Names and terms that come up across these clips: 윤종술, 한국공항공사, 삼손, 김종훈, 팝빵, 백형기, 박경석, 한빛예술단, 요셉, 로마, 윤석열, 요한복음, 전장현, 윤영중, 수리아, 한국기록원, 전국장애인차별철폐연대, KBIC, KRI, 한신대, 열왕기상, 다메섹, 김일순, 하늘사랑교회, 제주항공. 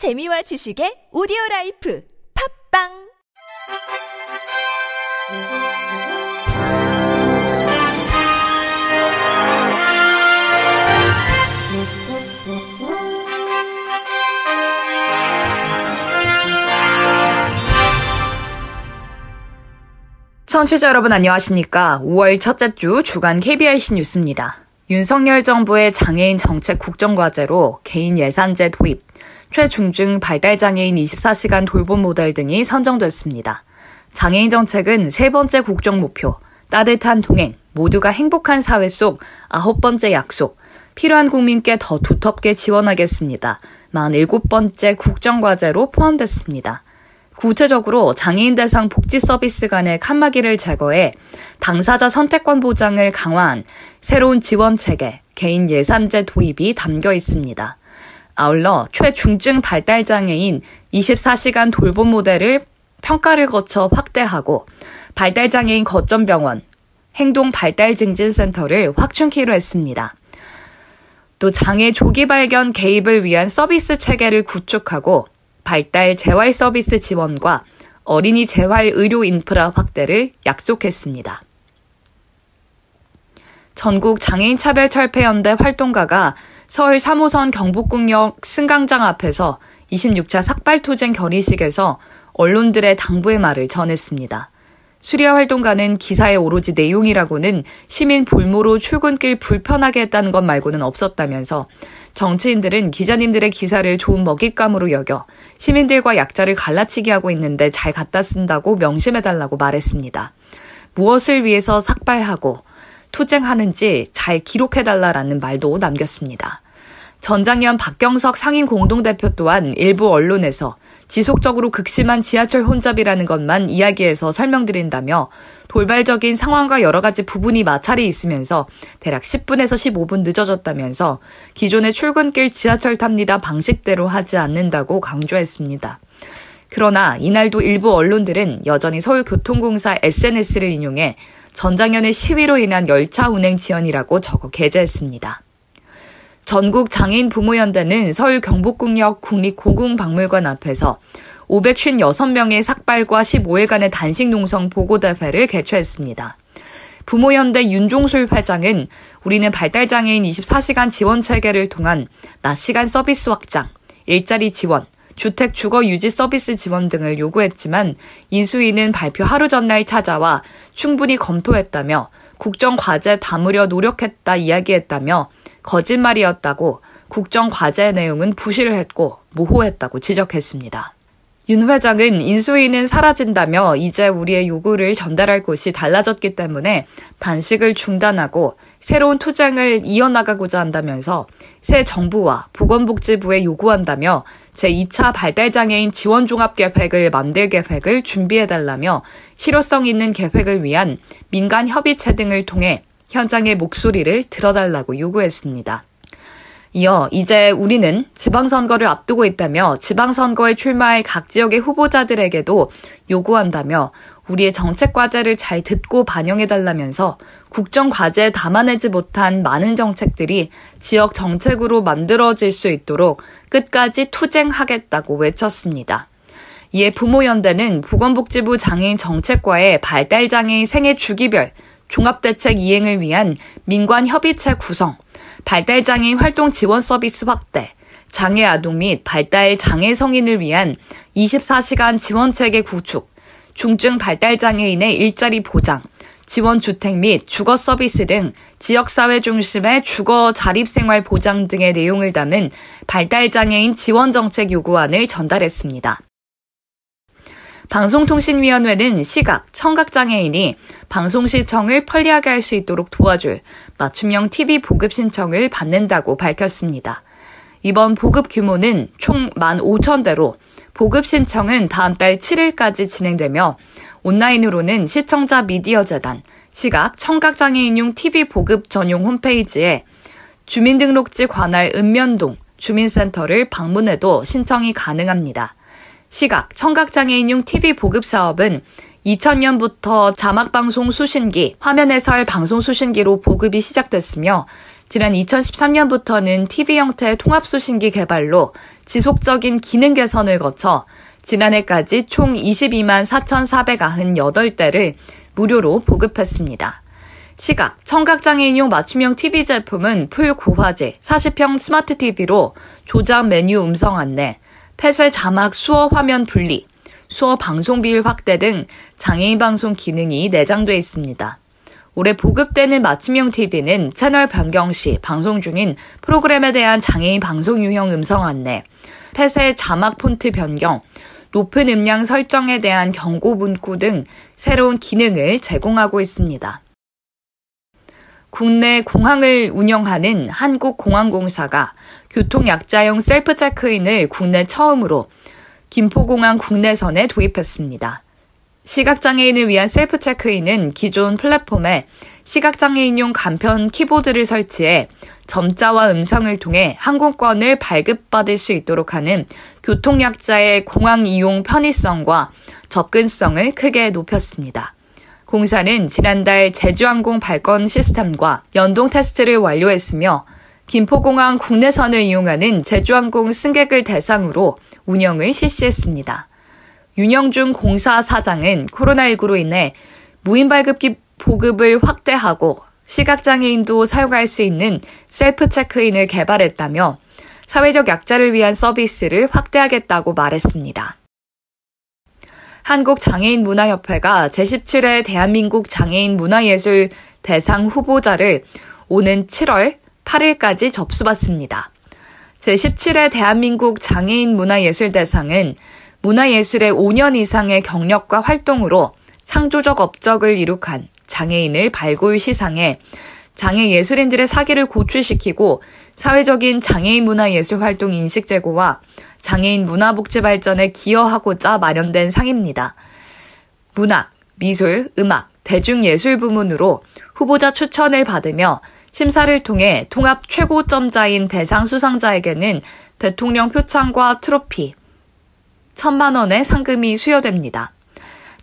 재미와 지식의 오디오라이프 팝빵 청취자 여러분 안녕하십니까. 5월 첫째 주 주간 KBIC 뉴스입니다. 윤석열 정부의 장애인 정책 국정과제로 개인 예산제 도입, 최중증 발달장애인 24시간 돌봄 모델 등이 선정됐습니다. 장애인 정책은 세 번째 국정 목표, 따뜻한 동행, 모두가 행복한 사회 속 9번째 약속, 필요한 국민께 더 두텁게 지원하겠습니다. 47번째 국정과제로 포함됐습니다. 구체적으로 장애인 대상 복지 서비스 간의 칸막이를 제거해 당사자 선택권 보장을 강화한 새로운 지원 체계, 개인 예산제 도입이 담겨 있습니다. 아울러 최중증 발달장애인 24시간 돌봄 모델을 평가를 거쳐 확대하고 발달장애인 거점병원, 행동발달증진센터를 확충키로 했습니다. 또 장애 조기 발견 개입을 위한 서비스 체계를 구축하고 발달 재활 서비스 지원과 어린이 재활 의료 인프라 확대를 약속했습니다. 전국장애인차별철폐연대 활동가가 서울 3호선 경복궁역 승강장 앞에서 26차 삭발투쟁 결의식에서 언론들의 당부의 말을 전했습니다. 수리아 활동가는 기사의 오로지 내용이라고는 시민 볼모로 출근길 불편하게 했다는 것 말고는 없었다면서 정치인들은 기자님들의 기사를 좋은 먹잇감으로 여겨 시민들과 약자를 갈라치기 하고 있는데 잘 갖다 쓴다고 명심해달라고 말했습니다. 무엇을 위해서 삭발하고 투쟁하는지 잘 기록해달라라는 말도 남겼습니다. 전장현 박경석 상임 공동대표 또한 일부 언론에서 지속적으로 극심한 지하철 혼잡이라는 것만 이야기해서 설명드린다며 돌발적인 상황과 여러 가지 부분이 마찰이 있으면서 대략 10분에서 15분 늦어졌다면서 기존의 출근길 지하철 탑니다 방식대로 하지 않는다고 강조했습니다. 그러나 이날도 일부 언론들은 여전히 서울교통공사 SNS를 인용해 전장현의 시위로 인한 열차 운행 지연이라고 적어 게재했습니다. 전국장애인부모연대는 서울 경복궁역 국립고궁박물관 앞에서 556명의 삭발과 15일간의 단식농성 보고대회를 개최했습니다. 부모연대 윤종술 회장은 우리는 발달장애인 24시간 지원체계를 통한 낮시간 서비스 확장, 일자리 지원, 주택 주거 유지 서비스 지원 등을 요구했지만 인수위는 발표 하루 전날 찾아와 충분히 검토했다며 국정과제 담으려 노력했다 이야기했다며 거짓말이었다고 국정과제 내용은 부실했고 모호했다고 지적했습니다. 윤 회장은 인수위는 사라진다며 이제 우리의 요구를 전달할 곳이 달라졌기 때문에 단식을 중단하고 새로운 투쟁을 이어나가고자 한다면서 새 정부와 보건복지부에 요구한다며 제2차 발달장애인 지원종합계획을 만들 계획을 준비해달라며 실효성 있는 계획을 위한 민간 협의체 등을 통해 현장의 목소리를 들어달라고 요구했습니다. 이어 이제 우리는 지방선거를 앞두고 있다며 지방선거에 출마할 각 지역의 후보자들에게도 요구한다며 우리의 정책과제를 잘 듣고 반영해달라면서 국정과제에 담아내지 못한 많은 정책들이 지역 정책으로 만들어질 수 있도록 끝까지 투쟁하겠다고 외쳤습니다. 이에 부모연대는 보건복지부 장애인 정책과의 발달장애인 생애 주기별 종합대책 이행을 위한 민관협의체 구성, 발달장애인 활동 지원 서비스 확대, 장애 아동 및 발달 장애 성인을 위한 24시간 지원체계 구축, 중증 발달장애인의 일자리 보장, 지원주택 및 주거 서비스 등 지역사회 중심의 주거 자립생활 보장 등의 내용을 담은 발달장애인 지원정책 요구안을 전달했습니다. 방송통신위원회는 시각, 청각장애인이 방송 시청을 편리하게 할 수 있도록 도와줄 맞춤형 TV 보급 신청을 받는다고 밝혔습니다. 이번 보급 규모는 총 15,000대로 보급 신청은 다음 달 7일까지 진행되며 온라인으로는 시청자 미디어재단, 시각, 청각장애인용 TV 보급 전용 홈페이지에 주민등록지 관할 읍면동 주민센터를 방문해도 신청이 가능합니다. 시각, 청각장애인용 TV 보급 사업은 2000년부터 자막방송 수신기, 화면해설 방송 수신기로 보급이 시작됐으며 지난 2013년부터는 TV 형태의 통합수신기 개발로 지속적인 기능 개선을 거쳐 지난해까지 총 22만 4,498대를 무료로 보급했습니다. 시각, 청각장애인용 맞춤형 TV 제품은 풀고화질, 40평 스마트 TV로 조작 메뉴 음성 안내, 폐쇄 자막 수어 화면 분리, 수어 방송 비율 확대 등 장애인 방송 기능이 내장돼 있습니다. 올해 보급되는 맞춤형 TV는 채널 변경 시 방송 중인 프로그램에 대한 장애인 방송 유형 음성 안내, 폐쇄 자막 폰트 변경, 높은 음량 설정에 대한 경고 문구 등 새로운 기능을 제공하고 있습니다. 국내 공항을 운영하는 한국공항공사가 교통약자용 셀프 체크인을 국내 처음으로 김포공항 국내선에 도입했습니다. 시각장애인을 위한 셀프 체크인은 기존 플랫폼에 시각장애인용 간편 키보드를 설치해 점자와 음성을 통해 항공권을 발급받을 수 있도록 하는 교통약자의 공항 이용 편의성과 접근성을 크게 높였습니다. 공사는 지난달 제주항공 발권 시스템과 연동 테스트를 완료했으며 김포공항 국내선을 이용하는 제주항공 승객을 대상으로 운영을 실시했습니다. 윤영중 공사 사장은 코로나19로 인해 무인발급기 보급을 확대하고 시각장애인도 사용할 수 있는 셀프 체크인을 개발했다며 사회적 약자를 위한 서비스를 확대하겠다고 말했습니다. 한국장애인문화협회가 제17회 대한민국 장애인문화예술 대상 후보자를 오는 7월 8일까지 접수받습니다. 제17회 대한민국 장애인문화예술 대상은 문화예술의 5년 이상의 경력과 활동으로 창조적 업적을 이룩한 장애인을 발굴시상해 장애예술인들의 사기를 고취시키고 사회적인 장애인 문화예술 활동 인식 제고와 장애인 문화복지 발전에 기여하고자 마련된 상입니다. 문학, 미술, 음악, 대중예술 부문으로 후보자 추천을 받으며 심사를 통해 통합 최고점자인 대상 수상자에게는 대통령 표창과 트로피, 1,000만 원의 상금이 수여됩니다.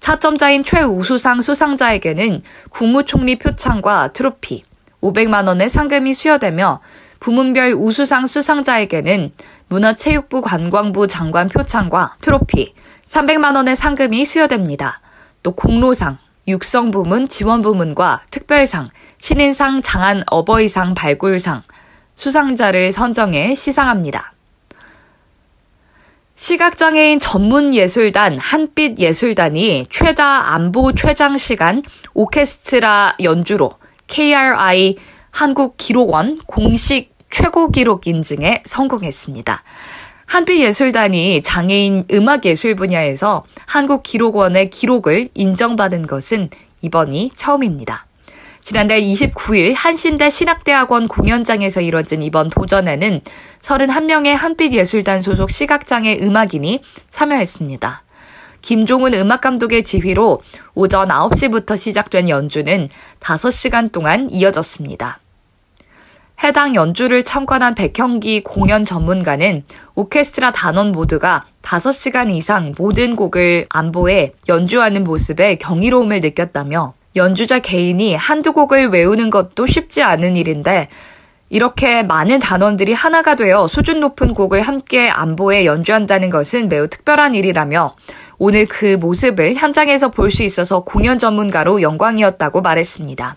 차점자인 최우수상 수상자에게는 국무총리 표창과 트로피, 500만 원의 상금이 수여되며 부문별 우수상 수상자에게는 문화체육부 관광부 장관 표창과 트로피, 300만 원의 상금이 수여됩니다. 또 공로상, 육성 부문 지원 부문과 특별상, 신인상 장안 어버이상 발굴상 수상자를 선정해 시상합니다. 시각장애인 전문예술단 한빛예술단이 최다 안보 최장시간 오케스트라 연주로 KRI 한국기록원 공식 최고기록 인증에 성공했습니다. 한빛예술단이 장애인 음악예술 분야에서 한국기록원의 기록을 인정받은 것은 이번이 처음입니다. 지난달 29일 한신대 신학대학원 공연장에서 이뤄진 이번 도전에는 31명의 한빛예술단 소속 시각장애 음악인이 참여했습니다. 김종훈 음악감독의 지휘로 오전 9시부터 시작된 연주는 5시간 동안 이어졌습니다. 해당 연주를 참관한 백형기 공연 전문가는 오케스트라 단원 모두가 5시간 이상 모든 곡을 안보해 연주하는 모습에 경이로움을 느꼈다며 연주자 개인이 한두 곡을 외우는 것도 쉽지 않은 일인데 이렇게 많은 단원들이 하나가 되어 수준 높은 곡을 함께 안보에 연주한다는 것은 매우 특별한 일이라며 오늘 그 모습을 현장에서 볼 수 있어서 공연 전문가로 영광이었다고 말했습니다.